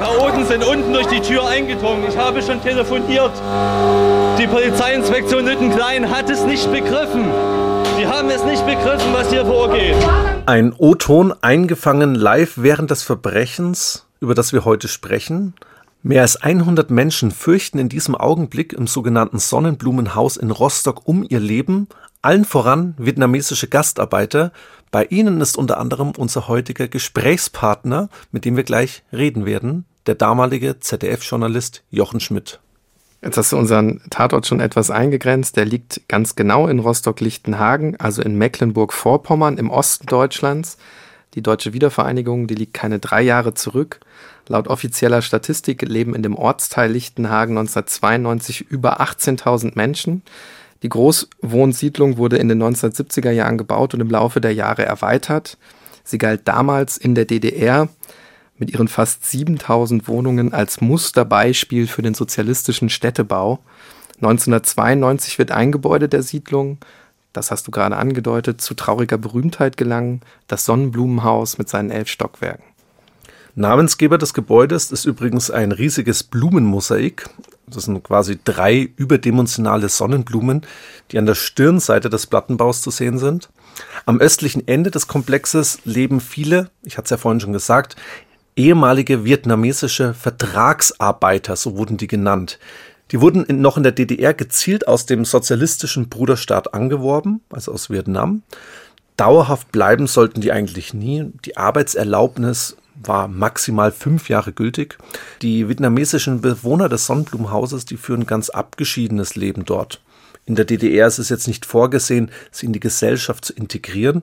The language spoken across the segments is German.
Chaoten sind unten durch die Tür eingedrungen. Ich habe schon telefoniert. Die Polizeiinspektion Lüttenklein hat es nicht begriffen. Sie haben es nicht begriffen, was hier vorgeht. Ein O-Ton eingefangen live während des Verbrechens, über das wir heute sprechen. Mehr als 100 Menschen fürchten in diesem Augenblick im sogenannten Sonnenblumenhaus in Rostock um ihr Leben, allen voran vietnamesische Gastarbeiter. Bei ihnen ist unter anderem unser heutiger Gesprächspartner, mit dem wir gleich reden werden, der damalige ZDF-Journalist Jochen Schmidt. Jetzt hast du unseren Tatort schon etwas eingegrenzt. Der liegt ganz genau in Rostock-Lichtenhagen, also in Mecklenburg-Vorpommern im Osten Deutschlands. Die deutsche Wiedervereinigung, die liegt keine 3 Jahre zurück. Laut offizieller Statistik leben in dem Ortsteil Lichtenhagen 1992 über 18.000 Menschen. Die Großwohnsiedlung wurde in den 1970er Jahren gebaut und im Laufe der Jahre erweitert. Sie galt damals in der DDR mit ihren fast 7.000 Wohnungen als Musterbeispiel für den sozialistischen Städtebau. 1992 wird ein Gebäude der Siedlung, das hast du gerade angedeutet, zu trauriger Berühmtheit gelangen, das Sonnenblumenhaus mit seinen 11 Stockwerken. Namensgeber des Gebäudes ist übrigens ein riesiges Blumenmosaik. Das sind quasi 3 überdimensionale Sonnenblumen, die an der Stirnseite des Plattenbaus zu sehen sind. Am östlichen Ende des Komplexes leben viele, ich hatte es ja vorhin schon gesagt, ehemalige vietnamesische Vertragsarbeiter, so wurden die genannt. Die wurden noch in der DDR gezielt aus dem sozialistischen Bruderstaat angeworben, also aus Vietnam. Dauerhaft bleiben sollten die eigentlich nie. Die Arbeitserlaubnis war maximal 5 Jahre gültig. Die vietnamesischen Bewohner des Sonnenblumenhauses, die führen ein ganz abgeschiedenes Leben dort. In der DDR ist es jetzt nicht vorgesehen, sie in die Gesellschaft zu integrieren,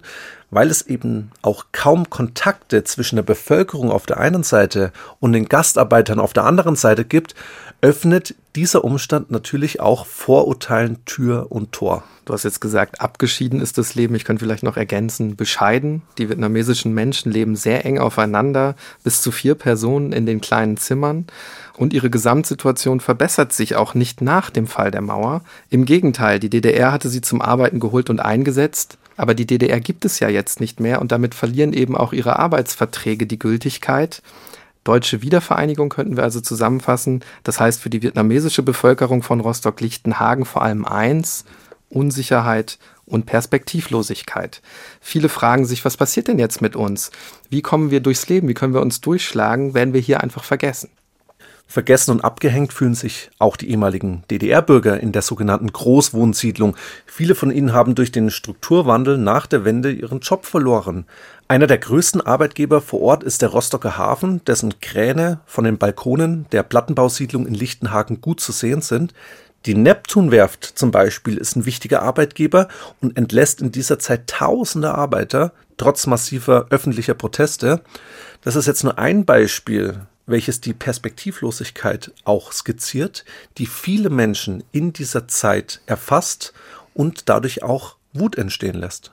weil es eben auch kaum Kontakte zwischen der Bevölkerung auf der einen Seite und den Gastarbeitern auf der anderen Seite gibt, öffnet dieser Umstand natürlich auch Vorurteilen Tür und Tor. Du hast jetzt gesagt, abgeschieden ist das Leben. Ich könnte vielleicht noch ergänzen, bescheiden. Die vietnamesischen Menschen leben sehr eng aufeinander, bis zu 4 Personen in den kleinen Zimmern. Und ihre Gesamtsituation verbessert sich auch nicht nach dem Fall der Mauer. Im Gegenteil, die DDR hatte sie zum Arbeiten geholt und eingesetzt. Aber die DDR gibt es ja jetzt nicht mehr und damit verlieren eben auch ihre Arbeitsverträge die Gültigkeit. Deutsche Wiedervereinigung könnten wir also zusammenfassen. Das heißt für die vietnamesische Bevölkerung von Rostock-Lichtenhagen vor allem eins: Unsicherheit und Perspektivlosigkeit. Viele fragen sich, was passiert denn jetzt mit uns? Wie kommen wir durchs Leben? Wie können wir uns durchschlagen? Werden wir hier einfach vergessen? Vergessen und abgehängt fühlen sich auch die ehemaligen DDR-Bürger in der sogenannten Großwohnsiedlung. Viele von ihnen haben durch den Strukturwandel nach der Wende ihren Job verloren. Einer der größten Arbeitgeber vor Ort ist der Rostocker Hafen, dessen Kräne von den Balkonen der Plattenbausiedlung in Lichtenhagen gut zu sehen sind. Die Neptunwerft zum Beispiel ist ein wichtiger Arbeitgeber und entlässt in dieser Zeit tausende Arbeiter, trotz massiver öffentlicher Proteste. Das ist jetzt nur ein Beispiel, welches die Perspektivlosigkeit auch skizziert, die viele Menschen in dieser Zeit erfasst und dadurch auch Wut entstehen lässt.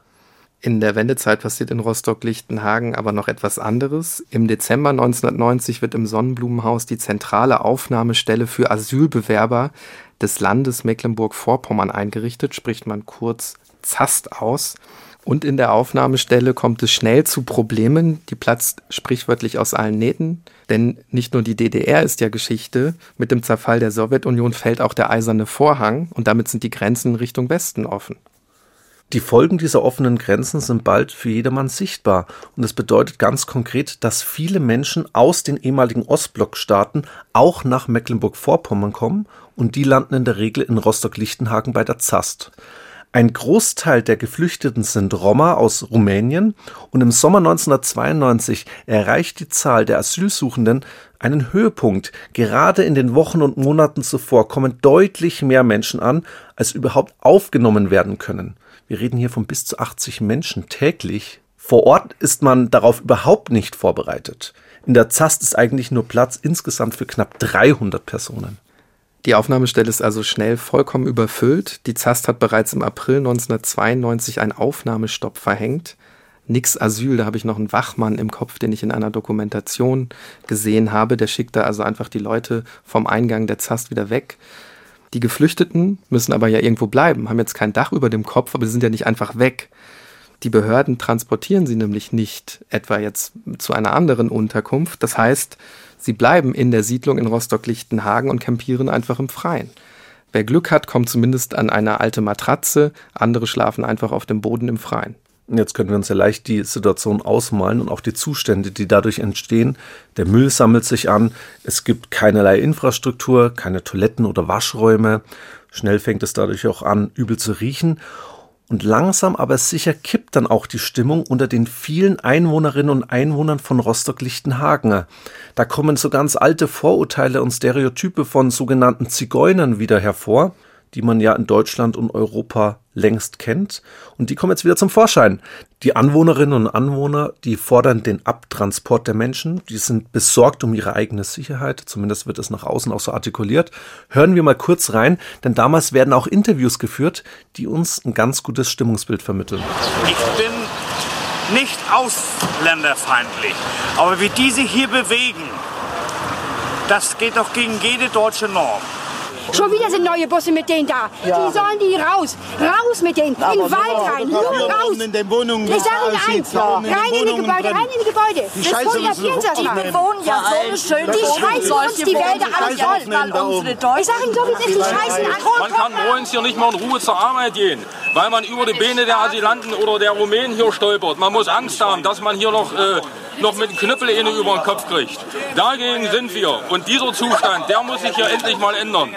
In der Wendezeit passiert in Rostock-Lichtenhagen aber noch etwas anderes. Im Dezember 1990 wird im Sonnenblumenhaus die zentrale Aufnahmestelle für Asylbewerber des Landes Mecklenburg-Vorpommern eingerichtet, spricht man kurz ZAST aus. Und in der Aufnahmestelle kommt es schnell zu Problemen, die platzt sprichwörtlich aus allen Nähten. Denn nicht nur die DDR ist ja Geschichte, mit dem Zerfall der Sowjetunion fällt auch der eiserne Vorhang und damit sind die Grenzen in Richtung Westen offen. Die Folgen dieser offenen Grenzen sind bald für jedermann sichtbar und das bedeutet ganz konkret, dass viele Menschen aus den ehemaligen Ostblockstaaten auch nach Mecklenburg-Vorpommern kommen und die landen in der Regel in Rostock-Lichtenhagen bei der ZAST. Ein Großteil der Geflüchteten sind Roma aus Rumänien und im Sommer 1992 erreicht die Zahl der Asylsuchenden einen Höhepunkt. Gerade in den Wochen und Monaten zuvor kommen deutlich mehr Menschen an, als überhaupt aufgenommen werden können. Wir reden hier von bis zu 80 Menschen täglich. Vor Ort ist man darauf überhaupt nicht vorbereitet. In der ZAST ist eigentlich nur Platz insgesamt für knapp 300 Personen. Die Aufnahmestelle ist also schnell vollkommen überfüllt. Die ZAST hat bereits im April 1992 einen Aufnahmestopp verhängt. Nix Asyl, da habe ich noch einen Wachmann im Kopf, den ich in einer Dokumentation gesehen habe. Der schickt da also einfach die Leute vom Eingang der ZAST wieder weg. Die Geflüchteten müssen aber ja irgendwo bleiben, haben jetzt kein Dach über dem Kopf, aber sie sind ja nicht einfach weg. Die Behörden transportieren sie nämlich nicht, etwa jetzt zu einer anderen Unterkunft. Das heißt, Sie bleiben in der Siedlung in Rostock-Lichtenhagen und campieren einfach im Freien. Wer Glück hat, kommt zumindest an eine alte Matratze, andere schlafen einfach auf dem Boden im Freien. Jetzt können wir uns ja leicht die Situation ausmalen und auch die Zustände, die dadurch entstehen. Der Müll sammelt sich an, es gibt keinerlei Infrastruktur, keine Toiletten oder Waschräume. Schnell fängt es dadurch auch an, übel zu riechen. Und langsam aber sicher kippt dann auch die Stimmung unter den vielen Einwohnerinnen und Einwohnern von Rostock-Lichtenhagen. Da kommen so ganz alte Vorurteile und Stereotype von sogenannten Zigeunern wieder hervor, die man ja in Deutschland und Europa längst kennt. Und die kommen jetzt wieder zum Vorschein. Die Anwohnerinnen und Anwohner, die fordern den Abtransport der Menschen. Die sind besorgt um ihre eigene Sicherheit. Zumindest wird es nach außen auch so artikuliert. Hören wir mal kurz rein, denn damals werden auch Interviews geführt, die uns ein ganz gutes Stimmungsbild vermitteln. Ich bin nicht ausländerfeindlich, aber wie diese hier bewegen, das geht doch gegen jede deutsche Norm. Schon wieder sind neue Busse mit denen da. Ja. Die sollen die raus. Raus mit denen. Aber in den Wald rein. Nur raus. In den Wohnungen, ich sage Ihnen eins. Rein in die Gebäude. Die Scheiße bewohnen ja so eine schöne. Die scheißen uns die Wälder alle voll. Ich sage Ihnen so, wie es ist. Die scheißen an. Man kann morgens hier nicht mal in Ruhe zur Arbeit gehen, weil man über die Beine der Asylanten oder der Rumänen hier stolpert. Man muss Angst haben, dass man hier noch mit dem Knüppel innen über den Kopf kriegt. Dagegen sind wir. Und dieser Zustand, der muss sich hier endlich mal ändern.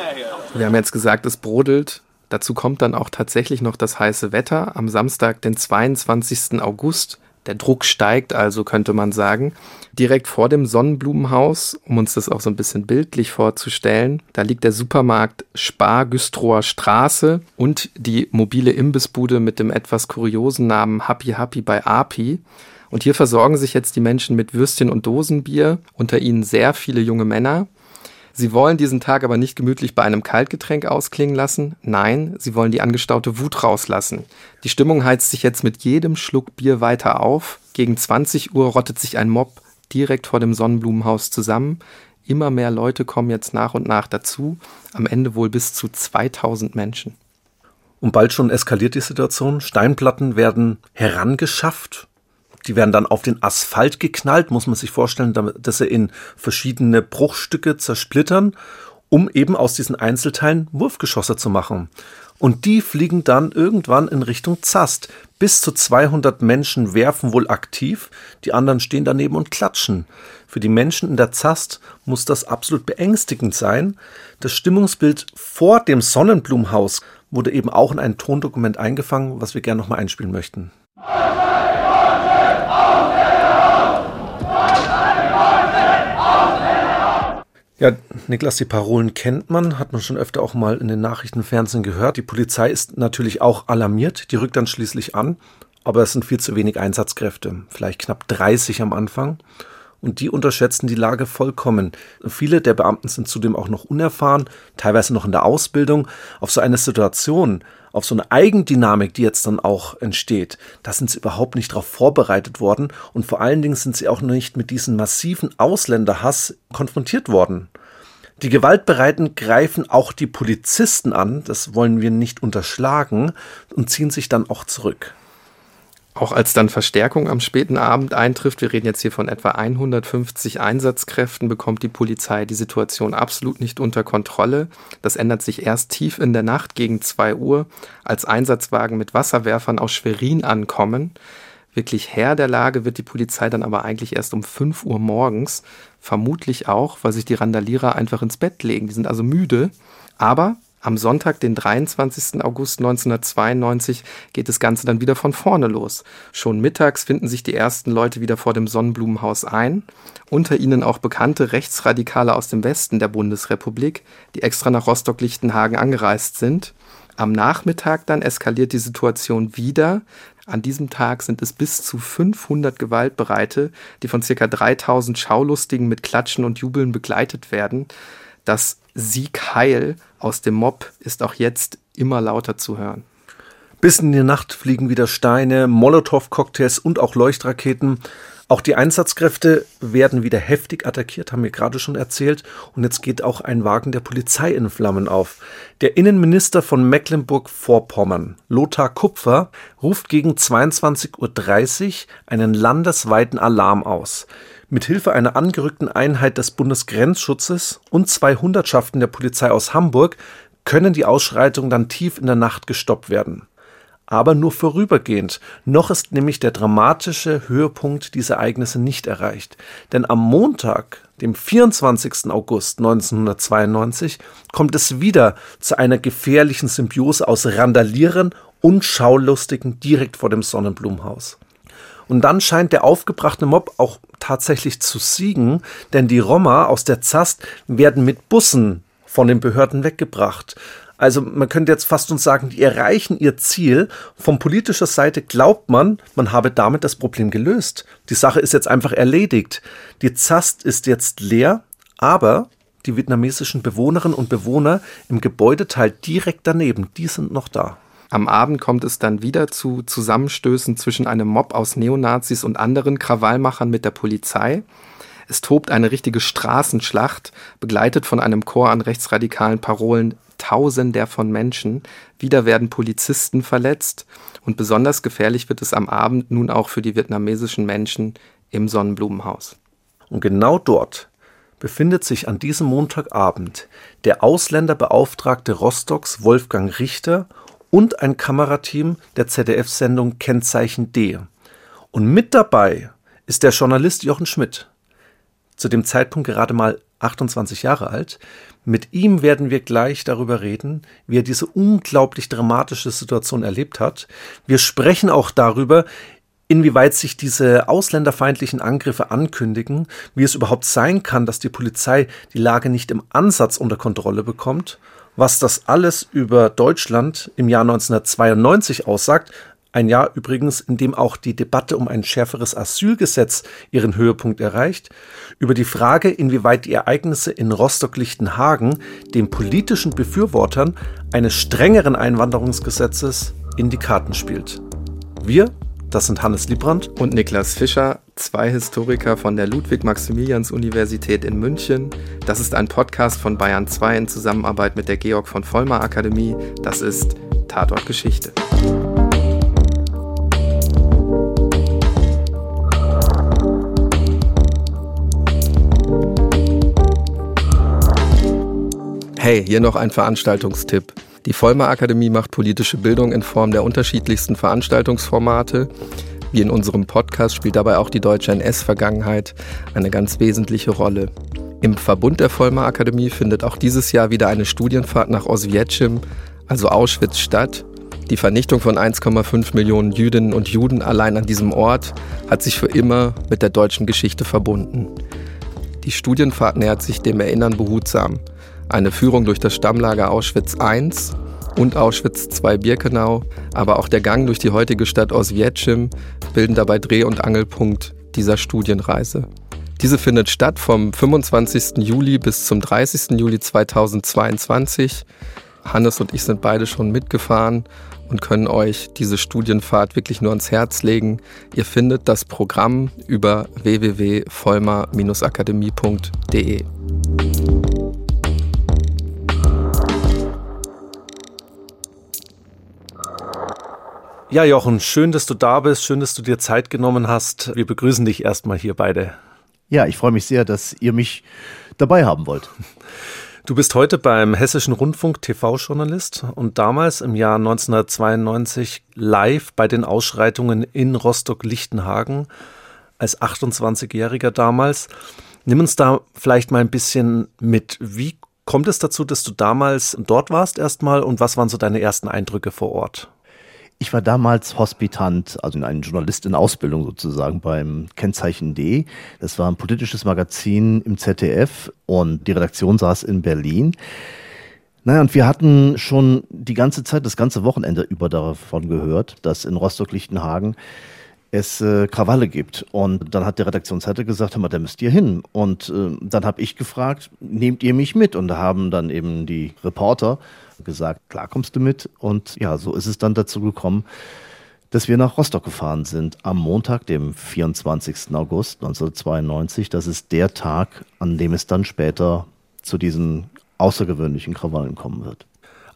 Wir haben jetzt gesagt, es brodelt. Dazu kommt dann auch tatsächlich noch das heiße Wetter. Am Samstag, den 22. August. Der Druck steigt also, könnte man sagen. Direkt vor dem Sonnenblumenhaus, um uns das auch so ein bisschen bildlich vorzustellen, da liegt der Supermarkt Spar-Güstroer Straße und die mobile Imbissbude mit dem etwas kuriosen Namen Happy Happy bei Api. Und hier versorgen sich jetzt die Menschen mit Würstchen und Dosenbier, unter ihnen sehr viele junge Männer. Sie wollen diesen Tag aber nicht gemütlich bei einem Kaltgetränk ausklingen lassen. Nein, sie wollen die angestaute Wut rauslassen. Die Stimmung heizt sich jetzt mit jedem Schluck Bier weiter auf. Gegen 20 Uhr rottet sich ein Mob direkt vor dem Sonnenblumenhaus zusammen. Immer mehr Leute kommen jetzt nach und nach dazu. Am Ende wohl bis zu 2000 Menschen. Und bald schon eskaliert die Situation. Steinplatten werden herangeschafft. Die werden dann auf den Asphalt geknallt, muss man sich vorstellen, dass sie in verschiedene Bruchstücke zersplittern, um eben aus diesen Einzelteilen Wurfgeschosse zu machen. Und die fliegen dann irgendwann in Richtung ZAST. Bis zu 200 Menschen werfen wohl aktiv, die anderen stehen daneben und klatschen. Für die Menschen in der ZAST muss das absolut beängstigend sein. Das Stimmungsbild vor dem Sonnenblumenhaus wurde eben auch in ein Tondokument eingefangen, was wir gerne nochmal einspielen möchten. Ja, Niklas, die Parolen kennt man, hat man schon öfter auch mal in den Nachrichten, Fernsehen gehört. Die Polizei ist natürlich auch alarmiert, die rückt dann schließlich an, aber es sind viel zu wenig Einsatzkräfte, vielleicht knapp 30 am Anfang. Und die unterschätzen die Lage vollkommen. Viele der Beamten sind zudem auch noch unerfahren, teilweise noch in der Ausbildung. Auf so eine Situation, auf so eine Eigendynamik, die jetzt dann auch entsteht, da sind sie überhaupt nicht darauf vorbereitet worden. Und vor allen Dingen sind sie auch nicht mit diesem massiven Ausländerhass konfrontiert worden. Die Gewaltbereiten greifen auch die Polizisten an, das wollen wir nicht unterschlagen, und ziehen sich dann auch zurück. Auch als dann Verstärkung am späten Abend eintrifft, wir reden jetzt hier von etwa 150 Einsatzkräften, bekommt die Polizei die Situation absolut nicht unter Kontrolle. Das ändert sich erst tief in der Nacht gegen 2 Uhr, als Einsatzwagen mit Wasserwerfern aus Schwerin ankommen. Wirklich Herr der Lage wird die Polizei dann aber eigentlich erst um 5 Uhr morgens. Vermutlich auch, weil sich die Randalierer einfach ins Bett legen. Die sind also müde, aber am Sonntag, den 23. August 1992, geht das Ganze dann wieder von vorne los. Schon mittags finden sich die ersten Leute wieder vor dem Sonnenblumenhaus ein. Unter ihnen auch bekannte Rechtsradikale aus dem Westen der Bundesrepublik, die extra nach Rostock-Lichtenhagen angereist sind. Am Nachmittag dann eskaliert die Situation wieder. An diesem Tag sind es bis zu 500 Gewaltbereite, die von ca. 3000 Schaulustigen mit Klatschen und Jubeln begleitet werden. Das Sieg Heil aus dem Mob ist auch jetzt immer lauter zu hören. Bis in die Nacht fliegen wieder Steine, Molotow-Cocktails und auch Leuchtraketen. Auch die Einsatzkräfte werden wieder heftig attackiert, haben wir gerade schon erzählt. Und jetzt geht auch ein Wagen der Polizei in Flammen auf. Der Innenminister von Mecklenburg-Vorpommern, Lothar Kupfer, ruft gegen 22.30 Uhr einen landesweiten Alarm aus. mithilfe einer angerückten Einheit des Bundesgrenzschutzes und 2 Hundertschaften der Polizei aus Hamburg können die Ausschreitungen dann tief in der Nacht gestoppt werden. Aber nur vorübergehend, noch ist nämlich der dramatische Höhepunkt dieser Ereignisse nicht erreicht. Denn am Montag, dem 24. August 1992, kommt es wieder zu einer gefährlichen Symbiose aus Randalieren und Schaulustigen direkt vor dem Sonnenblumenhaus. Und dann scheint der aufgebrachte Mob auch tatsächlich zu siegen, denn die Roma aus der ZAST werden mit Bussen von den Behörden weggebracht. Also man könnte jetzt fast uns sagen, die erreichen ihr Ziel. Von politischer Seite glaubt man, man habe damit das Problem gelöst. Die Sache ist jetzt einfach erledigt. Die ZAST ist jetzt leer, aber die vietnamesischen Bewohnerinnen und Bewohner im Gebäudeteil direkt daneben, die sind noch da. Am Abend kommt es dann wieder zu Zusammenstößen zwischen einem Mob aus Neonazis und anderen Krawallmachern mit der Polizei. Es tobt eine richtige Straßenschlacht, begleitet von einem Chor an rechtsradikalen Parolen Tausender von Menschen. Wieder werden Polizisten verletzt und besonders gefährlich wird es am Abend nun auch für die vietnamesischen Menschen im Sonnenblumenhaus. Und genau dort befindet sich an diesem Montagabend der Ausländerbeauftragte Rostocks Wolfgang Richter und ein Kamerateam der ZDF-Sendung Kennzeichen D. Und mit dabei ist der Journalist Jochen Schmidt, zu dem Zeitpunkt gerade mal 28 Jahre alt. Mit ihm werden wir gleich darüber reden, wie er diese unglaublich dramatische Situation erlebt hat. Wir sprechen auch darüber, inwieweit sich diese ausländerfeindlichen Angriffe ankündigen, wie es überhaupt sein kann, dass die Polizei die Lage nicht im Ansatz unter Kontrolle bekommt, was das alles über Deutschland im Jahr 1992 aussagt. Ein Jahr übrigens, in dem auch die Debatte um ein schärferes Asylgesetz ihren Höhepunkt erreicht, über die Frage, inwieweit die Ereignisse in Rostock-Lichtenhagen den politischen Befürwortern eines strengeren Einwanderungsgesetzes in die Karten spielt. Wir, das sind Hannes Liebrandt und Niklas Fischer, 2 Historiker von der Ludwig-Maximilians-Universität in München. Das ist ein Podcast von Bayern 2 in Zusammenarbeit mit der Georg-von-Vollmer-Akademie. Das ist Tatort Geschichte. Hey, hier noch ein Veranstaltungstipp. Die Vollmer-Akademie macht politische Bildung in Form der unterschiedlichsten Veranstaltungsformate. Wie in unserem Podcast spielt dabei auch die deutsche NS-Vergangenheit eine ganz wesentliche Rolle. Im Verbund der Vollmer-Akademie findet auch dieses Jahr wieder eine Studienfahrt nach Oswiecim, also Auschwitz, statt. Die Vernichtung von 1,5 Millionen Jüdinnen und Juden allein an diesem Ort hat sich für immer mit der deutschen Geschichte verbunden. Die Studienfahrt nähert sich dem Erinnern behutsam. Eine Führung durch das Stammlager Auschwitz I und Auschwitz II-Birkenau, aber auch der Gang durch die heutige Stadt Oswiecim bilden dabei Dreh- und Angelpunkt dieser Studienreise. Diese findet statt vom 25. Juli bis zum 30. Juli 2022. Hannes und ich sind beide schon mitgefahren und können euch diese Studienfahrt wirklich nur ans Herz legen. Ihr findet das Programm über www.vollmer-akademie.de. Ja, Jochen, schön, dass du da bist, schön, dass du dir Zeit genommen hast. Wir begrüßen dich erstmal hier beide. Ja, ich freue mich sehr, dass ihr mich dabei haben wollt. Du bist heute beim Hessischen Rundfunk TV-Journalist und damals im Jahr 1992 live bei den Ausschreitungen in Rostock-Lichtenhagen als 28-Jähriger damals. Nimm uns da vielleicht mal ein bisschen mit. Wie kommt es dazu, dass du damals dort warst erstmal und was waren so deine ersten Eindrücke vor Ort? Ich war damals Hospitant, also ein Journalist in Ausbildung sozusagen beim Kennzeichen D. Das war ein politisches Magazin im ZDF und die Redaktion saß in Berlin. Naja, und wir hatten schon die ganze Zeit, das ganze Wochenende über davon gehört, dass in Rostock-Lichtenhagen es Krawalle gibt. Und dann hat der Redaktionsleiter gesagt, hör mal, da müsst ihr hin. Und dann habe ich gefragt, nehmt ihr mich mit? Und da haben dann eben die Reporter gesagt, klar kommst du mit. Und ja, so ist es dann dazu gekommen, dass wir nach Rostock gefahren sind am Montag, dem 24. August 1992. Das ist der Tag, an dem es dann später zu diesen außergewöhnlichen Krawallen kommen wird.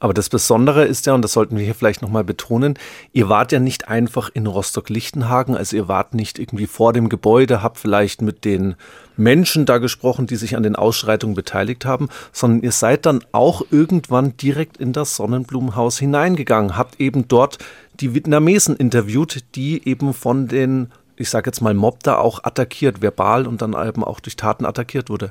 Aber das Besondere ist ja, und das sollten wir hier vielleicht nochmal betonen, ihr wart ja nicht einfach in Rostock-Lichtenhagen, also ihr wart nicht irgendwie vor dem Gebäude, habt vielleicht mit den Menschen da gesprochen, die sich an den Ausschreitungen beteiligt haben, sondern ihr seid dann auch irgendwann direkt in das Sonnenblumenhaus hineingegangen, habt eben dort die Vietnamesen interviewt, die eben von den, ich sage jetzt mal Mob, da auch attackiert, verbal und dann eben auch durch Taten attackiert wurde.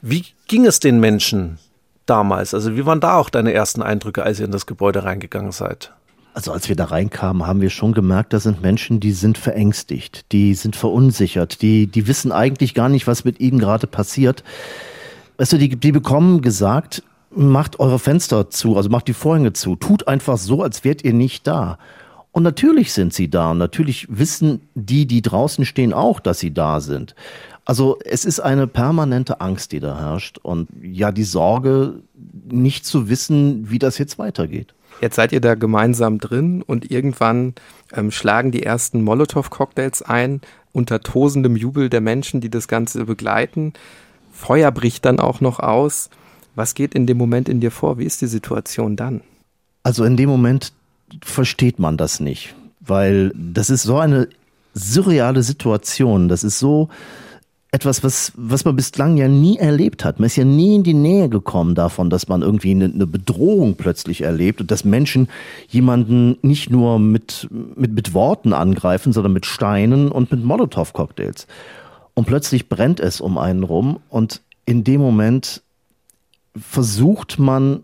Wie ging es den Menschen damals? Also wie waren da auch deine ersten Eindrücke, als ihr in das Gebäude reingegangen seid? Also als wir da reinkamen, haben wir schon gemerkt, das sind Menschen, die sind verängstigt, die sind verunsichert, die wissen eigentlich gar nicht, was mit ihnen gerade passiert. Weißt du, die bekommen gesagt, macht eure Fenster zu, also macht die Vorhänge zu, tut einfach so, als wärt ihr nicht da. Und natürlich sind sie da und natürlich wissen die draußen stehen auch, dass sie da sind. Also es ist eine permanente Angst, die da herrscht und ja die Sorge, nicht zu wissen, wie das jetzt weitergeht. Jetzt seid ihr da gemeinsam drin und irgendwann schlagen die ersten Molotow-Cocktails ein unter tosendem Jubel der Menschen, die das Ganze begleiten. Feuer bricht dann auch noch aus. Was geht in dem Moment in dir vor? Wie ist die Situation dann? Also in dem Moment versteht man das nicht, weil das ist so eine surreale Situation. Das ist so etwas, was man bislang ja nie erlebt hat. Man ist ja nie in die Nähe gekommen davon, dass man irgendwie eine Bedrohung plötzlich erlebt und dass Menschen jemanden nicht nur mit Worten angreifen, sondern mit Steinen und mit Molotow-Cocktails. Und plötzlich brennt es um einen rum und in dem Moment versucht man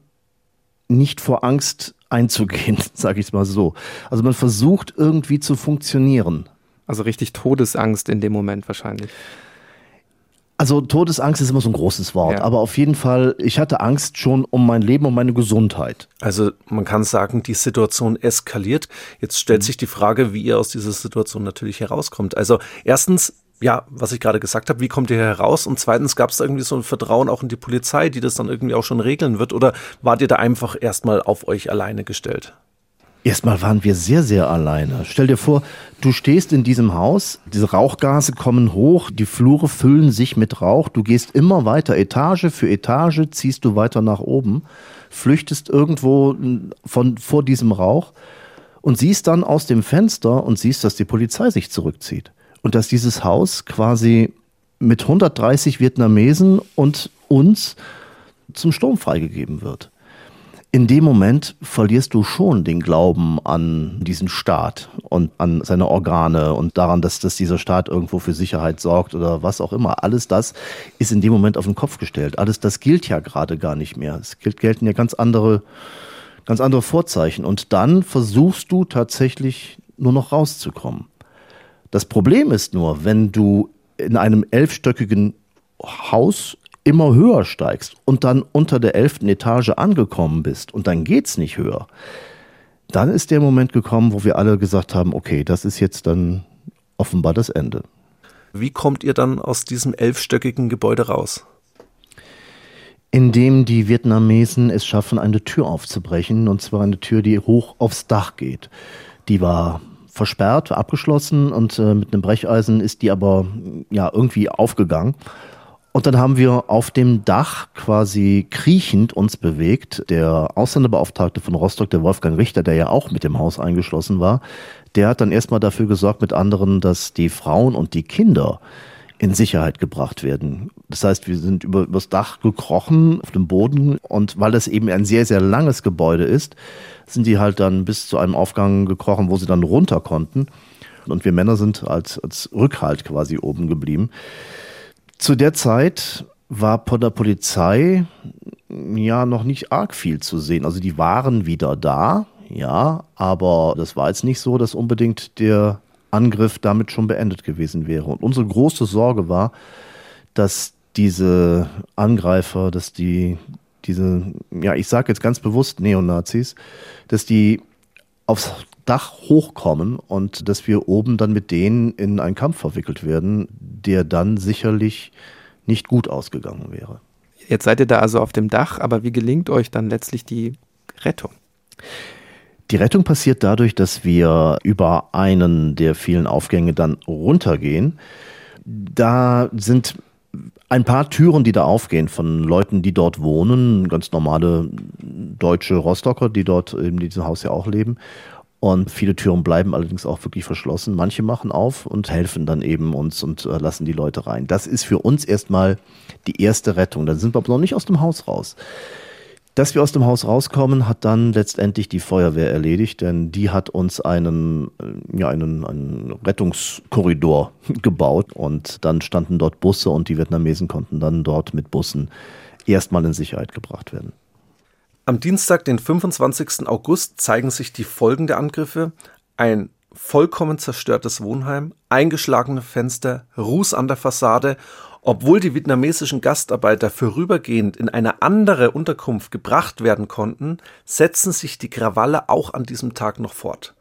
nicht vor Angst einzugehen, sage ich es mal so. Also man versucht irgendwie zu funktionieren. Also richtig Todesangst in dem Moment wahrscheinlich. Also Todesangst ist immer so ein großes Wort, ja. Aber auf jeden Fall, ich hatte Angst schon um mein Leben und meine Gesundheit. Also man kann sagen, die Situation eskaliert. Jetzt stellt sich die Frage, wie ihr aus dieser Situation natürlich herauskommt. Also erstens, ja, was ich gerade gesagt habe, wie kommt ihr heraus? Und zweitens, gab es da irgendwie so ein Vertrauen auch in die Polizei, die das dann irgendwie auch schon regeln wird? Oder wart ihr da einfach erstmal auf euch alleine gestellt? Erstmal waren wir sehr, sehr alleine. Stell dir vor, du stehst in diesem Haus, diese Rauchgase kommen hoch, die Flure füllen sich mit Rauch, du gehst immer weiter, Etage für Etage, ziehst du weiter nach oben, flüchtest irgendwo vor diesem Rauch und siehst dann aus dem Fenster und siehst, dass die Polizei sich zurückzieht und dass dieses Haus quasi mit 130 Vietnamesen und uns zum Sturm freigegeben wird. In dem Moment verlierst du schon den Glauben an diesen Staat und an seine Organe und daran, dass dieser Staat irgendwo für Sicherheit sorgt oder was auch immer. Alles das ist in dem Moment auf den Kopf gestellt. Alles das gilt ja gerade gar nicht mehr. Es gelten ja ganz andere Vorzeichen. Und dann versuchst du tatsächlich nur noch rauszukommen. Das Problem ist nur, wenn du in einem 11-stöckigen Haus immer höher steigst und dann unter der 11. Etage angekommen bist und dann geht's nicht höher, dann ist der Moment gekommen, wo wir alle gesagt haben, okay, das ist jetzt dann offenbar das Ende. Wie kommt ihr dann aus diesem 11-stöckigen Gebäude raus? Indem die Vietnamesen es schaffen, eine Tür aufzubrechen, und zwar eine Tür, die hoch aufs Dach geht. Die war versperrt, abgeschlossen und mit einem Brecheisen ist die aber ja irgendwie aufgegangen. Und dann haben wir auf dem Dach quasi kriechend uns bewegt. Der Ausländerbeauftragte von Rostock, der Wolfgang Richter, der ja auch mit dem Haus eingeschlossen war, der hat dann erstmal dafür gesorgt mit anderen, dass die Frauen und die Kinder in Sicherheit gebracht werden. Das heißt, wir sind übers Dach gekrochen auf dem Boden und weil das eben ein sehr, sehr langes Gebäude ist, sind die halt dann bis zu einem Aufgang gekrochen, wo sie dann runter konnten. Und wir Männer sind als Rückhalt quasi oben geblieben. Zu der Zeit war von der Polizei ja noch nicht arg viel zu sehen. Also die waren wieder da, ja, aber das war jetzt nicht so, dass unbedingt der Angriff damit schon beendet gewesen wäre. Und unsere große Sorge war, dass diese Angreifer, dass ich sage jetzt ganz bewusst Neonazis, dass die aufs Dach hochkommen und dass wir oben dann mit denen in einen Kampf verwickelt werden, der dann sicherlich nicht gut ausgegangen wäre. Jetzt seid ihr da also auf dem Dach, aber wie gelingt euch dann letztlich die Rettung? Die Rettung passiert dadurch, dass wir über einen der vielen Aufgänge dann runtergehen. Da sind ein paar Türen, die da aufgehen von Leuten, die dort wohnen, ganz normale deutsche Rostocker, die dort in diesem Haus ja auch leben. Und viele Türen bleiben allerdings auch wirklich verschlossen. Manche machen auf und helfen dann eben uns und lassen die Leute rein. Das ist für uns erstmal die erste Rettung. Dann sind wir aber noch nicht aus dem Haus raus. Dass wir aus dem Haus rauskommen, hat dann letztendlich die Feuerwehr erledigt, denn die hat uns einen Rettungskorridor gebaut. Und dann standen dort Busse und die Vietnamesen konnten dann dort mit Bussen erstmal in Sicherheit gebracht werden. Am Dienstag, den 25. August, zeigen sich die Folgen der Angriffe. Ein vollkommen zerstörtes Wohnheim, eingeschlagene Fenster, Ruß an der Fassade. Obwohl die vietnamesischen Gastarbeiter vorübergehend in eine andere Unterkunft gebracht werden konnten, setzen sich die Krawalle auch an diesem Tag noch fort.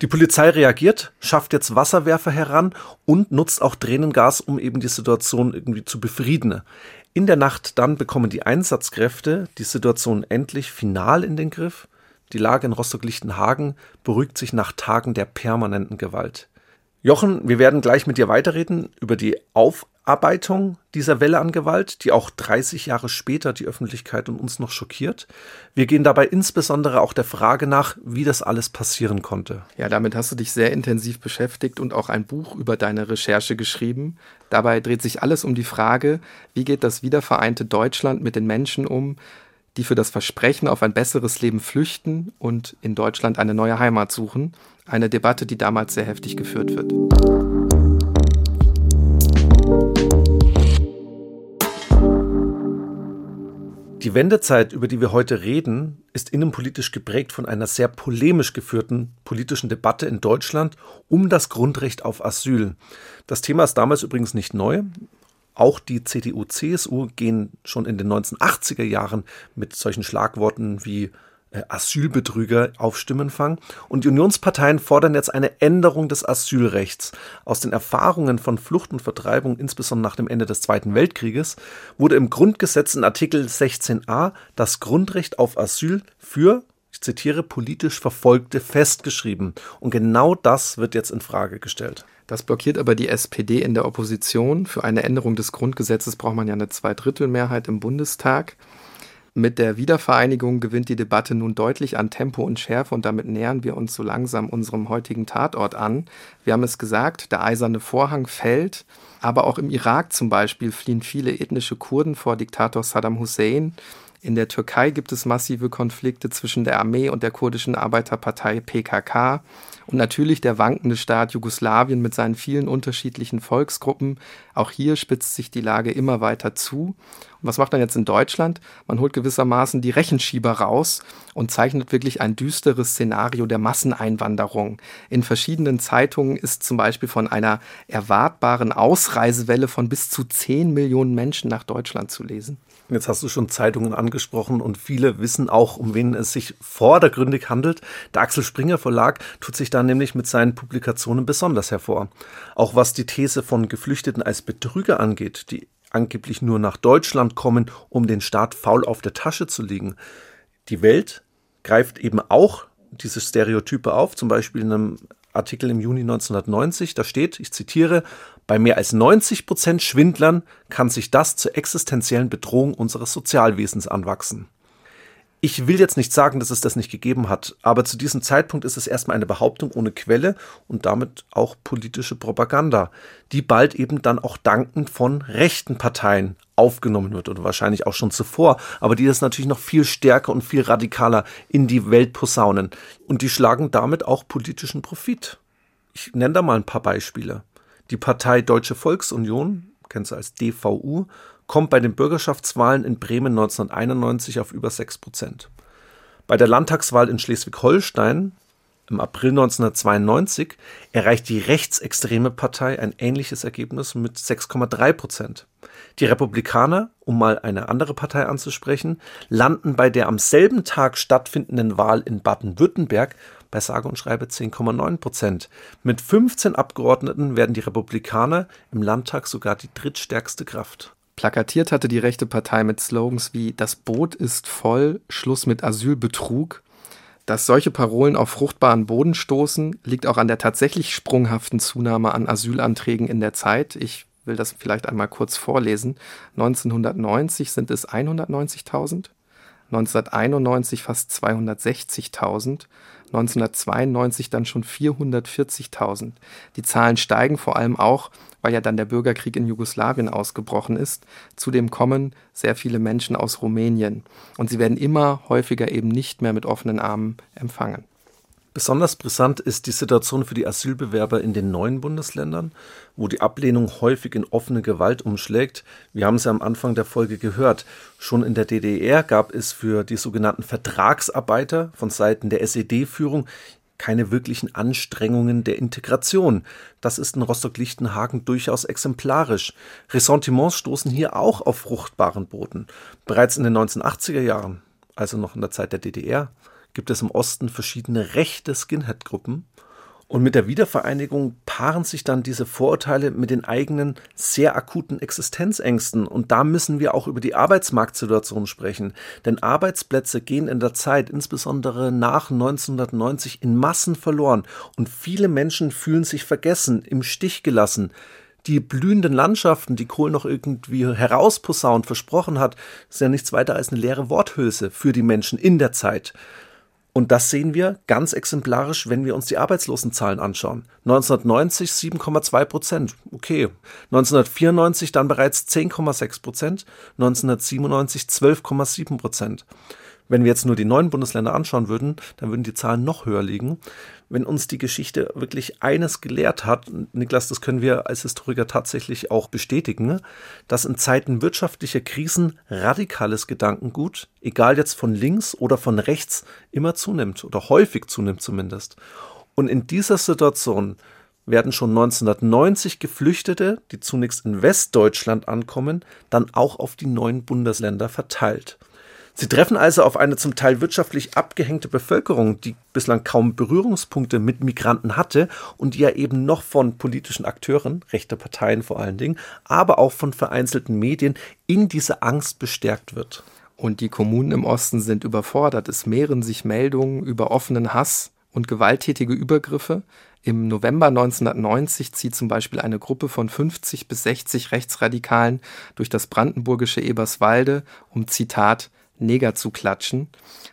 Die Polizei reagiert, schafft jetzt Wasserwerfer heran und nutzt auch Tränengas, um eben die Situation irgendwie zu befrieden. In der Nacht dann bekommen die Einsatzkräfte die Situation endlich final in den Griff. Die Lage in Rostock-Lichtenhagen beruhigt sich nach Tagen der permanenten Gewalt. Jochen, wir werden gleich mit dir weiterreden über die Aufarbeitung dieser Welle an Gewalt, die auch 30 Jahre später die Öffentlichkeit und uns noch schockiert. Wir gehen dabei insbesondere auch der Frage nach, wie das alles passieren konnte. Ja, damit hast du dich sehr intensiv beschäftigt und auch ein Buch über deine Recherche geschrieben. Dabei dreht sich alles um die Frage, wie geht das wiedervereinte Deutschland mit den Menschen um, die für das Versprechen auf ein besseres Leben flüchten und in Deutschland eine neue Heimat suchen. Eine Debatte, die damals sehr heftig geführt wird. Die Wendezeit, über die wir heute reden, ist innenpolitisch geprägt von einer sehr polemisch geführten politischen Debatte in Deutschland um das Grundrecht auf Asyl. Das Thema ist damals übrigens nicht neu. Auch die CDU, CSU gehen schon in den 1980er Jahren mit solchen Schlagworten wie Asylbetrüger auf Stimmenfang. Und die Unionsparteien fordern jetzt eine Änderung des Asylrechts. Aus den Erfahrungen von Flucht und Vertreibung, insbesondere nach dem Ende des Zweiten Weltkrieges, wurde im Grundgesetz in Artikel 16a das Grundrecht auf Asyl für, ich zitiere, politisch Verfolgte festgeschrieben. Und genau das wird jetzt in Frage gestellt. Das blockiert aber die SPD in der Opposition. Für eine Änderung des Grundgesetzes braucht man ja eine Zweidrittelmehrheit im Bundestag. Mit der Wiedervereinigung gewinnt die Debatte nun deutlich an Tempo und Schärfe und damit nähern wir uns so langsam unserem heutigen Tatort an. Wir haben es gesagt, der eiserne Vorhang fällt, aber auch im Irak zum Beispiel fliehen viele ethnische Kurden vor Diktator Saddam Hussein. In der Türkei gibt es massive Konflikte zwischen der Armee und der kurdischen Arbeiterpartei PKK und natürlich der wankende Staat Jugoslawien mit seinen vielen unterschiedlichen Volksgruppen. Auch hier spitzt sich die Lage immer weiter zu. Was macht man jetzt in Deutschland? Man holt gewissermaßen die Rechenschieber raus und zeichnet wirklich ein düsteres Szenario der Masseneinwanderung. In verschiedenen Zeitungen ist zum Beispiel von einer erwartbaren Ausreisewelle von bis zu 10 Millionen Menschen nach Deutschland zu lesen. Jetzt hast du schon Zeitungen angesprochen und viele wissen auch, um wen es sich vordergründig handelt. Der Axel Springer Verlag tut sich da nämlich mit seinen Publikationen besonders hervor. Auch was die These von Geflüchteten als Betrüger angeht, die angeblich nur nach Deutschland kommen, um den Staat faul auf der Tasche zu liegen. Die Welt greift eben auch diese Stereotype auf, zum Beispiel in einem Artikel im Juni 1990, da steht, ich zitiere, bei mehr als 90% Schwindlern kann sich das zur existenziellen Bedrohung unseres Sozialwesens anwachsen. Ich will jetzt nicht sagen, dass es das nicht gegeben hat, aber zu diesem Zeitpunkt ist es erstmal eine Behauptung ohne Quelle und damit auch politische Propaganda, die bald eben dann auch dankend von rechten Parteien aufgenommen wird oder wahrscheinlich auch schon zuvor, aber die das natürlich noch viel stärker und viel radikaler in die Welt posaunen und die schlagen damit auch politischen Profit. Ich nenne da mal ein paar Beispiele. Die Partei Deutsche Volksunion, kennst du als DVU, kommt bei den Bürgerschaftswahlen in Bremen 1991 auf über 6%. Bei der Landtagswahl in Schleswig-Holstein im April 1992 erreicht die rechtsextreme Partei ein ähnliches Ergebnis mit 6,3%. Die Republikaner, um mal eine andere Partei anzusprechen, landen bei der am selben Tag stattfindenden Wahl in Baden-Württemberg bei sage und schreibe 10,9%. Mit 15 Abgeordneten werden die Republikaner im Landtag sogar die drittstärkste Kraft. Plakatiert hatte die rechte Partei mit Slogans wie das Boot ist voll, Schluss mit Asylbetrug. Dass solche Parolen auf fruchtbaren Boden stoßen, liegt auch an der tatsächlich sprunghaften Zunahme an Asylanträgen in der Zeit. Ich will das vielleicht einmal kurz vorlesen. 1990 sind es 190.000, 1991 fast 260.000, 1992 dann schon 440.000. Die Zahlen steigen vor allem auch, weil ja dann der Bürgerkrieg in Jugoslawien ausgebrochen ist. Zudem kommen sehr viele Menschen aus Rumänien und sie werden immer häufiger eben nicht mehr mit offenen Armen empfangen. Besonders brisant ist die Situation für die Asylbewerber in den neuen Bundesländern, wo die Ablehnung häufig in offene Gewalt umschlägt. Wir haben es ja am Anfang der Folge gehört. Schon in der DDR gab es für die sogenannten Vertragsarbeiter von Seiten der SED-Führung keine wirklichen Anstrengungen der Integration. Das ist in Rostock-Lichtenhagen durchaus exemplarisch. Ressentiments stoßen hier auch auf fruchtbaren Boden. Bereits in den 1980er Jahren, also noch in der Zeit der DDR, gibt es im Osten verschiedene rechte Skinhead-Gruppen. Und mit der Wiedervereinigung paaren sich dann diese Vorurteile mit den eigenen sehr akuten Existenzängsten. Und da müssen wir auch über die Arbeitsmarktsituation sprechen. Denn Arbeitsplätze gehen in der Zeit, insbesondere nach 1990, in Massen verloren. Und viele Menschen fühlen sich vergessen, im Stich gelassen. Die blühenden Landschaften, die Kohl noch irgendwie herausposaunt versprochen hat, ist ja nichts weiter als eine leere Worthülse für die Menschen in der Zeit. Und das sehen wir ganz exemplarisch, wenn wir uns die Arbeitslosenzahlen anschauen. 1990 7,2%, okay. 1994 dann bereits 10,6%, 1997 12,7%. Wenn wir jetzt nur die neuen Bundesländer anschauen würden, dann würden die Zahlen noch höher liegen. Wenn uns die Geschichte wirklich eines gelehrt hat, Niklas, das können wir als Historiker tatsächlich auch bestätigen, dass in Zeiten wirtschaftlicher Krisen radikales Gedankengut, egal jetzt von links oder von rechts, immer zunimmt oder häufig zunimmt zumindest. Und in dieser Situation werden schon 1990 Geflüchtete, die zunächst in Westdeutschland ankommen, dann auch auf die neuen Bundesländer verteilt. Sie treffen also auf eine zum Teil wirtschaftlich abgehängte Bevölkerung, die bislang kaum Berührungspunkte mit Migranten hatte und die ja eben noch von politischen Akteuren, rechter Parteien vor allen Dingen, aber auch von vereinzelten Medien in diese Angst bestärkt wird. Und die Kommunen im Osten sind überfordert. Es mehren sich Meldungen über offenen Hass und gewalttätige Übergriffe. Im November 1990 zieht zum Beispiel eine Gruppe von 50 bis 60 Rechtsradikalen durch das brandenburgische Eberswalde, um Zitat Neger zu klatschen.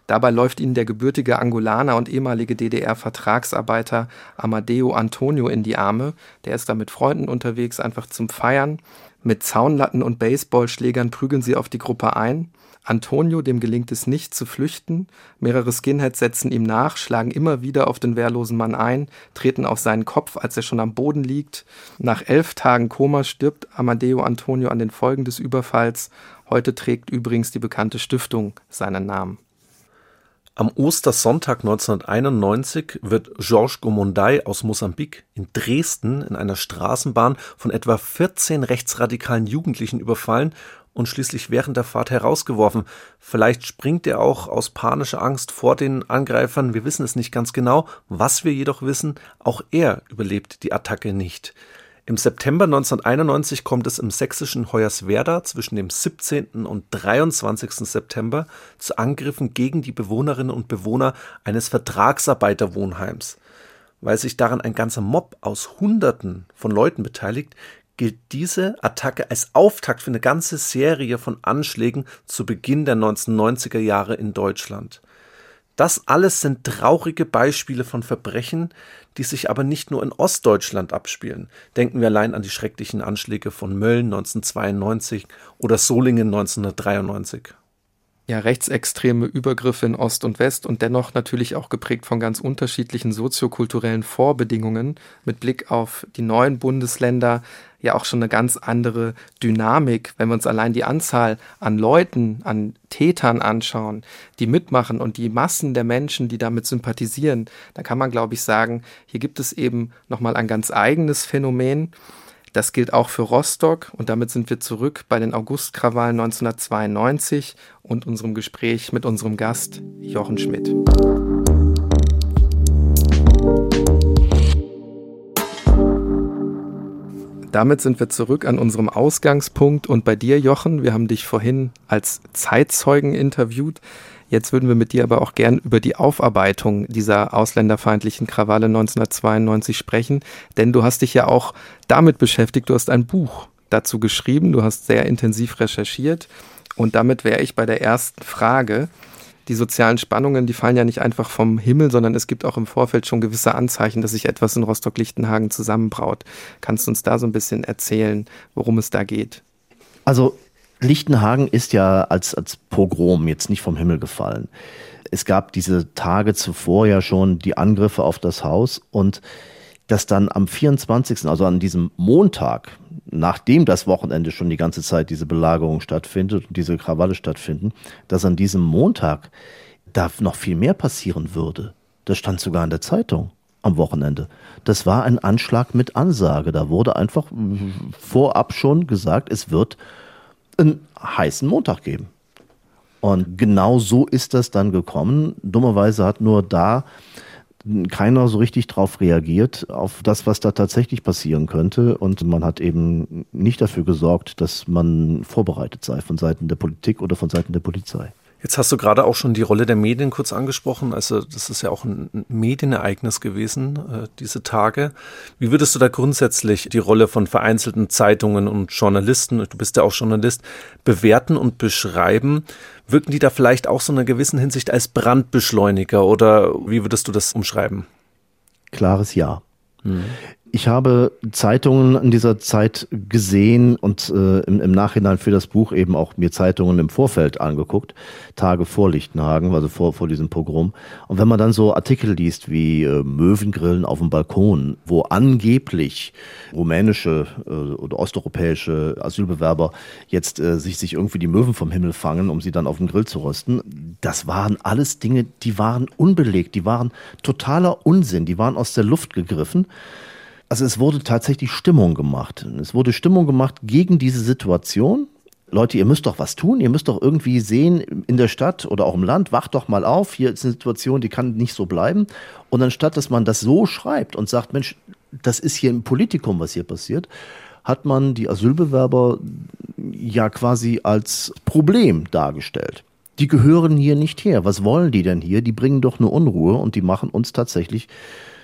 Dabei läuft ihnen der gebürtige Angolaner und ehemalige DDR-Vertragsarbeiter Amadeo Antonio in die Arme. Der ist da mit Freunden unterwegs, einfach zum Feiern. Mit Zaunlatten und Baseballschlägern prügeln sie auf die Gruppe ein. Antonio, dem gelingt es nicht zu flüchten. Mehrere Skinheads setzen ihm nach, schlagen immer wieder auf den wehrlosen Mann ein, treten auf seinen Kopf, als er schon am Boden liegt. Nach 11 Tagen Koma stirbt Amadeo Antonio an den Folgen des Überfalls. Heute trägt übrigens die bekannte Stiftung seinen Namen. Am Ostersonntag 1991 wird Georges Gomondai aus Mosambik in Dresden in einer Straßenbahn von etwa 14 rechtsradikalen Jugendlichen überfallen und schließlich während der Fahrt herausgeworfen. Vielleicht springt er auch aus panischer Angst vor den Angreifern. Wir wissen es nicht ganz genau. Was wir jedoch wissen, auch er überlebt die Attacke nicht. Im September 1991 kommt es im sächsischen Hoyerswerda zwischen dem 17. und 23. September zu Angriffen gegen die Bewohnerinnen und Bewohner eines Vertragsarbeiterwohnheims. Weil sich daran ein ganzer Mob aus Hunderten von Leuten beteiligt, gilt diese Attacke als Auftakt für eine ganze Serie von Anschlägen zu Beginn der 1990er Jahre in Deutschland. Das alles sind traurige Beispiele von Verbrechen, die sich aber nicht nur in Ostdeutschland abspielen. Denken wir allein an die schrecklichen Anschläge von Mölln 1992 oder Solingen 1993. Ja, rechtsextreme Übergriffe in Ost und West und dennoch natürlich auch geprägt von ganz unterschiedlichen soziokulturellen Vorbedingungen mit Blick auf die neuen Bundesländer. Ja auch schon eine ganz andere Dynamik, wenn wir uns allein die Anzahl an Leuten, an Tätern anschauen, die mitmachen und die Massen der Menschen, die damit sympathisieren, dann kann man, glaube ich, sagen, hier gibt es eben nochmal ein ganz eigenes Phänomen. Das gilt auch für Rostock und damit sind wir zurück bei den Augustkrawallen 1992 und unserem Gespräch mit unserem Gast Jochen Schmidt. Damit sind wir zurück an unserem Ausgangspunkt und bei dir, Jochen, wir haben dich vorhin als Zeitzeugen interviewt. Jetzt würden wir mit dir aber auch gern über die Aufarbeitung dieser ausländerfeindlichen Krawalle 1992 sprechen, denn du hast dich ja auch damit beschäftigt, du hast ein Buch dazu geschrieben, du hast sehr intensiv recherchiert und damit wäre ich bei der ersten Frage. die sozialen Spannungen, die fallen ja nicht einfach vom Himmel, sondern es gibt auch im Vorfeld schon gewisse Anzeichen, dass sich etwas in Rostock-Lichtenhagen zusammenbraut. Kannst du uns da so ein bisschen erzählen, worum es da geht? Also Lichtenhagen ist ja als Pogrom jetzt nicht vom Himmel gefallen. Es gab diese Tage zuvor ja schon die Angriffe auf das Haus und dass dann am 24., also an diesem Montag, nachdem das Wochenende schon die ganze Zeit diese Belagerung stattfindet und diese Krawalle stattfinden, dass an diesem Montag da noch viel mehr passieren würde. Das stand sogar in der Zeitung am Wochenende. Das war ein Anschlag mit Ansage. Da wurde einfach vorab schon gesagt, es wird einen heißen Montag geben. Und genau so ist das dann gekommen. Dummerweise hat nur da keiner so richtig drauf reagiert, auf das, was da tatsächlich passieren könnte. Und man hat eben nicht dafür gesorgt, dass man vorbereitet sei von Seiten der Politik oder von Seiten der Polizei. Jetzt hast du gerade auch schon die Rolle der Medien kurz angesprochen. Also das ist ja auch ein Medienereignis gewesen, diese Tage. Wie würdest du da grundsätzlich die Rolle von vereinzelten Zeitungen und Journalisten, du bist ja auch Journalist, bewerten und beschreiben? Wirken die da vielleicht auch so in einer gewissen Hinsicht als Brandbeschleuniger oder wie würdest du das umschreiben? Klares Ja. Mhm. Ich habe Zeitungen in dieser Zeit gesehen und im Nachhinein für das Buch eben auch mir Zeitungen im Vorfeld angeguckt, Tage vor Lichtenhagen, also vor diesem Pogrom. Und wenn man dann so Artikel liest wie Möwengrillen auf dem Balkon, wo angeblich rumänische oder osteuropäische Asylbewerber jetzt sich irgendwie die Möwen vom Himmel fangen, um sie dann auf dem Grill zu rösten, das waren alles Dinge, die waren unbelegt, die waren totaler Unsinn, die waren aus der Luft gegriffen. Also es wurde tatsächlich Stimmung gemacht. Es wurde Stimmung gemacht gegen diese Situation. Leute, ihr müsst doch was tun. Ihr müsst doch irgendwie sehen in der Stadt oder auch im Land, wacht doch mal auf. Hier ist eine Situation, die kann nicht so bleiben. Und anstatt, dass man das so schreibt und sagt, Mensch, das ist hier im Politikum, was hier passiert, hat man die Asylbewerber ja quasi als Problem dargestellt. Die gehören hier nicht her. Was wollen die denn hier? Die bringen doch nur Unruhe und die machen uns tatsächlich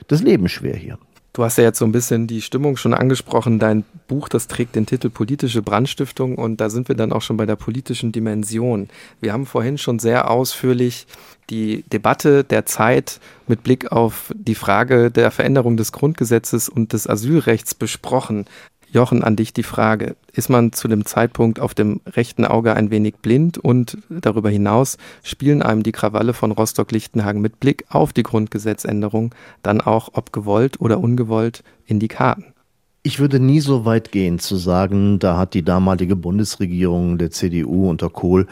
das Leben schwer hier. Du hast ja jetzt so ein bisschen die Stimmung schon angesprochen. Dein Buch, das trägt den Titel Politische Brandstiftung und da sind wir dann auch schon bei der politischen Dimension. Wir haben vorhin schon sehr ausführlich die Debatte der Zeit mit Blick auf die Frage der Veränderung des Grundgesetzes und des Asylrechts besprochen. Jochen, an dich die Frage, ist man zu dem Zeitpunkt auf dem rechten Auge ein wenig blind und darüber hinaus spielen einem die Krawalle von Rostock-Lichtenhagen mit Blick auf die Grundgesetzänderung dann auch, ob gewollt oder ungewollt, in die Karten? Ich würde nie so weit gehen zu sagen, da hat die damalige Bundesregierung der CDU unter Kohl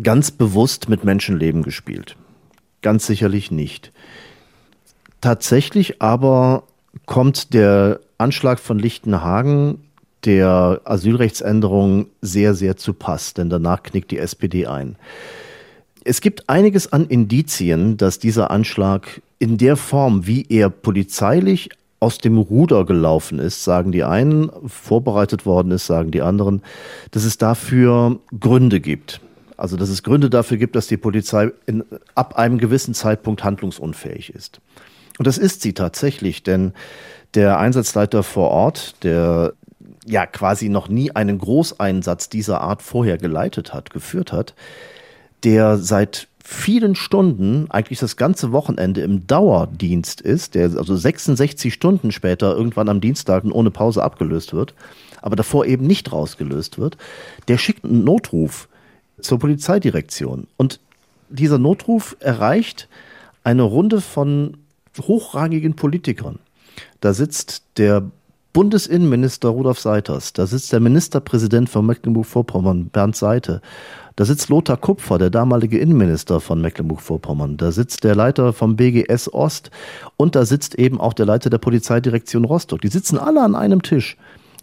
ganz bewusst mit Menschenleben gespielt. Ganz sicherlich nicht. Tatsächlich aber kommt der Anschlag von Lichtenhagen der Asylrechtsänderung sehr, sehr zu Pass, denn danach knickt die SPD ein. Es gibt einiges an Indizien, dass dieser Anschlag in der Form, wie er polizeilich aus dem Ruder gelaufen ist, sagen die einen, vorbereitet worden ist, sagen die anderen, dass es dafür Gründe gibt. Also dass es Gründe dafür gibt, dass die Polizei ab einem gewissen Zeitpunkt handlungsunfähig ist. Und das ist sie tatsächlich, denn der Einsatzleiter vor Ort, der ja quasi noch nie einen Großeinsatz dieser Art vorher geführt hat, der seit vielen Stunden, eigentlich das ganze Wochenende im Dauerdienst ist, der also 66 Stunden später irgendwann am Dienstag ohne Pause abgelöst wird, aber davor eben nicht rausgelöst wird, der schickt einen Notruf zur Polizeidirektion. Und dieser Notruf erreicht eine Runde von hochrangigen Politikern. Da sitzt der Bundesinnenminister Rudolf Seiters, da sitzt der Ministerpräsident von Mecklenburg-Vorpommern, Bernd Seite, da sitzt Lothar Kupfer, der damalige Innenminister von Mecklenburg-Vorpommern, da sitzt der Leiter vom BGS Ost und da sitzt eben auch der Leiter der Polizeidirektion Rostock. Die sitzen alle an einem Tisch.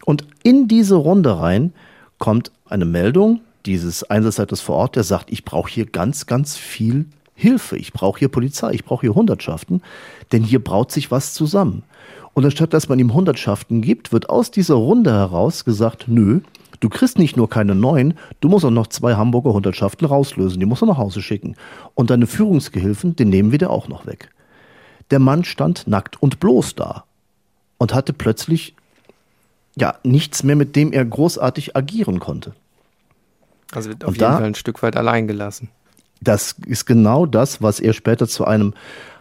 Und in diese Runde rein kommt eine Meldung dieses Einsatzleiters vor Ort, der sagt, ich brauche hier ganz, ganz viel Hilfe, ich brauche hier Polizei, ich brauche hier Hundertschaften, denn hier braut sich was zusammen. Und anstatt, dass man ihm Hundertschaften gibt, wird aus dieser Runde heraus gesagt, nö, du kriegst nicht nur keine 9, du musst auch noch 2 Hamburger Hundertschaften rauslösen, die musst du nach Hause schicken. Und deine Führungsgehilfen, den nehmen wir dir auch noch weg. Der Mann stand nackt und bloß da und hatte plötzlich ja nichts mehr, mit dem er großartig agieren konnte. Also wird auf jeden Fall ein Stück weit allein gelassen. Das ist genau das, was er später zu einem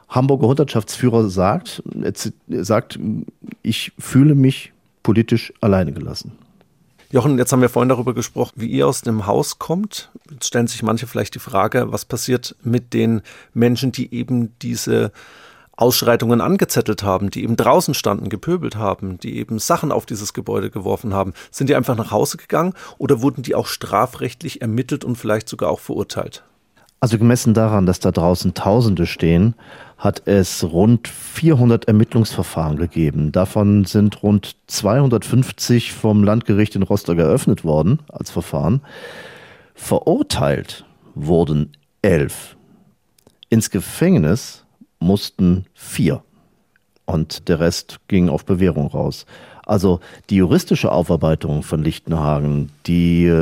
Hamburger Hundertschaftsführer sagt. Er sagt, ich fühle mich politisch alleine gelassen. Jochen, jetzt haben wir vorhin darüber gesprochen, wie ihr aus dem Haus kommt. Jetzt stellen sich manche vielleicht die Frage, was passiert mit den Menschen, die eben diese Ausschreitungen angezettelt haben, die eben draußen standen, gepöbelt haben, die eben Sachen auf dieses Gebäude geworfen haben. Sind die einfach nach Hause gegangen oder wurden die auch strafrechtlich ermittelt und vielleicht sogar auch verurteilt? Also gemessen daran, dass da draußen Tausende stehen, hat es rund 400 Ermittlungsverfahren gegeben. Davon sind rund 250 vom Landgericht in Rostock eröffnet worden als Verfahren. Verurteilt wurden 11. Ins Gefängnis mussten 4. Und der Rest ging auf Bewährung raus. Also die juristische Aufarbeitung von Lichtenhagen, die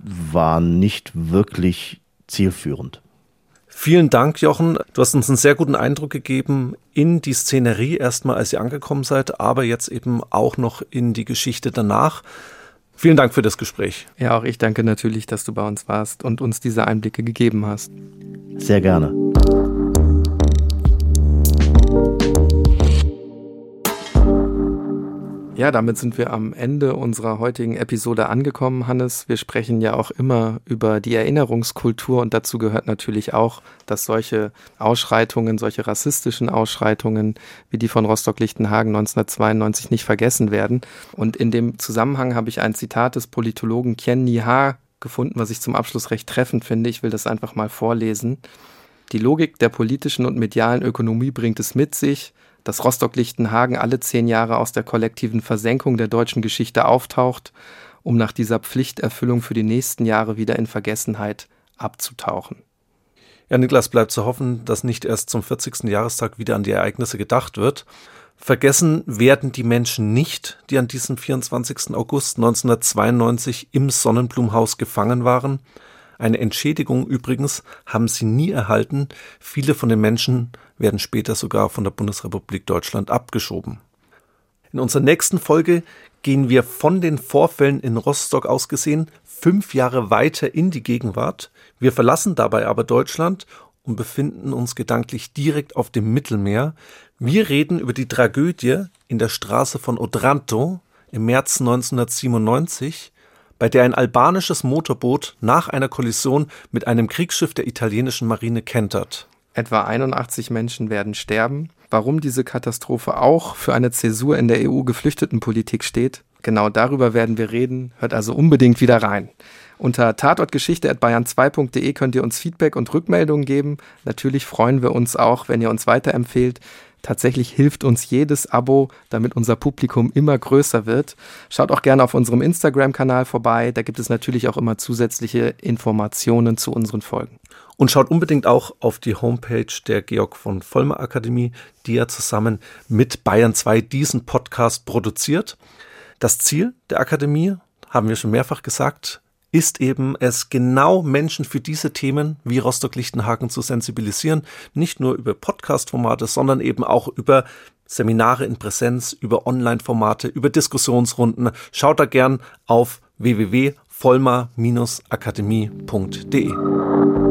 war nicht wirklich zielführend. Vielen Dank, Jochen. Du hast uns einen sehr guten Eindruck gegeben in die Szenerie erstmal, als ihr angekommen seid, aber jetzt eben auch noch in die Geschichte danach. Vielen Dank für das Gespräch. Ja, auch ich danke natürlich, dass du bei uns warst und uns diese Einblicke gegeben hast. Sehr gerne. Ja, damit sind wir am Ende unserer heutigen Episode angekommen, Hannes. Wir sprechen ja auch immer über die Erinnerungskultur und dazu gehört natürlich auch, dass solche Ausschreitungen, solche rassistischen Ausschreitungen wie die von Rostock-Lichtenhagen 1992 nicht vergessen werden. Und in dem Zusammenhang habe ich ein Zitat des Politologen Kien Nhi Ha gefunden, was ich zum Abschluss recht treffend finde. Ich will das einfach mal vorlesen. Die Logik der politischen und medialen Ökonomie bringt es mit sich, dass Rostock-Lichtenhagen alle 10 Jahre aus der kollektiven Versenkung der deutschen Geschichte auftaucht, um nach dieser Pflichterfüllung für die nächsten Jahre wieder in Vergessenheit abzutauchen. Ja, Niklas, bleibt zu hoffen, dass nicht erst zum 40. Jahrestag wieder an die Ereignisse gedacht wird. Vergessen werden die Menschen nicht, die an diesem 24. August 1992 im Sonnenblumenhaus gefangen waren. Eine Entschädigung übrigens haben sie nie erhalten. Viele von den Menschen werden später sogar von der Bundesrepublik Deutschland abgeschoben. In unserer nächsten Folge gehen wir von den Vorfällen in Rostock aus gesehen 5 Jahre weiter in die Gegenwart. Wir verlassen dabei aber Deutschland und befinden uns gedanklich direkt auf dem Mittelmeer. Wir reden über die Tragödie in der Straße von Otranto im März 1997, bei der ein albanisches Motorboot nach einer Kollision mit einem Kriegsschiff der italienischen Marine kentert. Etwa 81 Menschen werden sterben. Warum diese Katastrophe auch für eine Zäsur in der EU-Geflüchtetenpolitik steht, genau darüber werden wir reden. Hört also unbedingt wieder rein. Unter tatortgeschichte@bayern2.de könnt ihr uns Feedback und Rückmeldungen geben. Natürlich freuen wir uns auch, wenn ihr uns weiterempfehlt. Tatsächlich hilft uns jedes Abo, damit unser Publikum immer größer wird. Schaut auch gerne auf unserem Instagram-Kanal vorbei. Da gibt es natürlich auch immer zusätzliche Informationen zu unseren Folgen. Und schaut unbedingt auch auf die Homepage der Georg-von-Vollmer-Akademie, die ja zusammen mit Bayern 2 diesen Podcast produziert. Das Ziel der Akademie, haben wir schon mehrfach gesagt, ist eben es, genau Menschen für diese Themen wie Rostock-Lichtenhagen zu sensibilisieren, nicht nur über Podcast-Formate, sondern eben auch über Seminare in Präsenz, über Online-Formate, über Diskussionsrunden. Schaut da gern auf www.vollmer-akademie.de.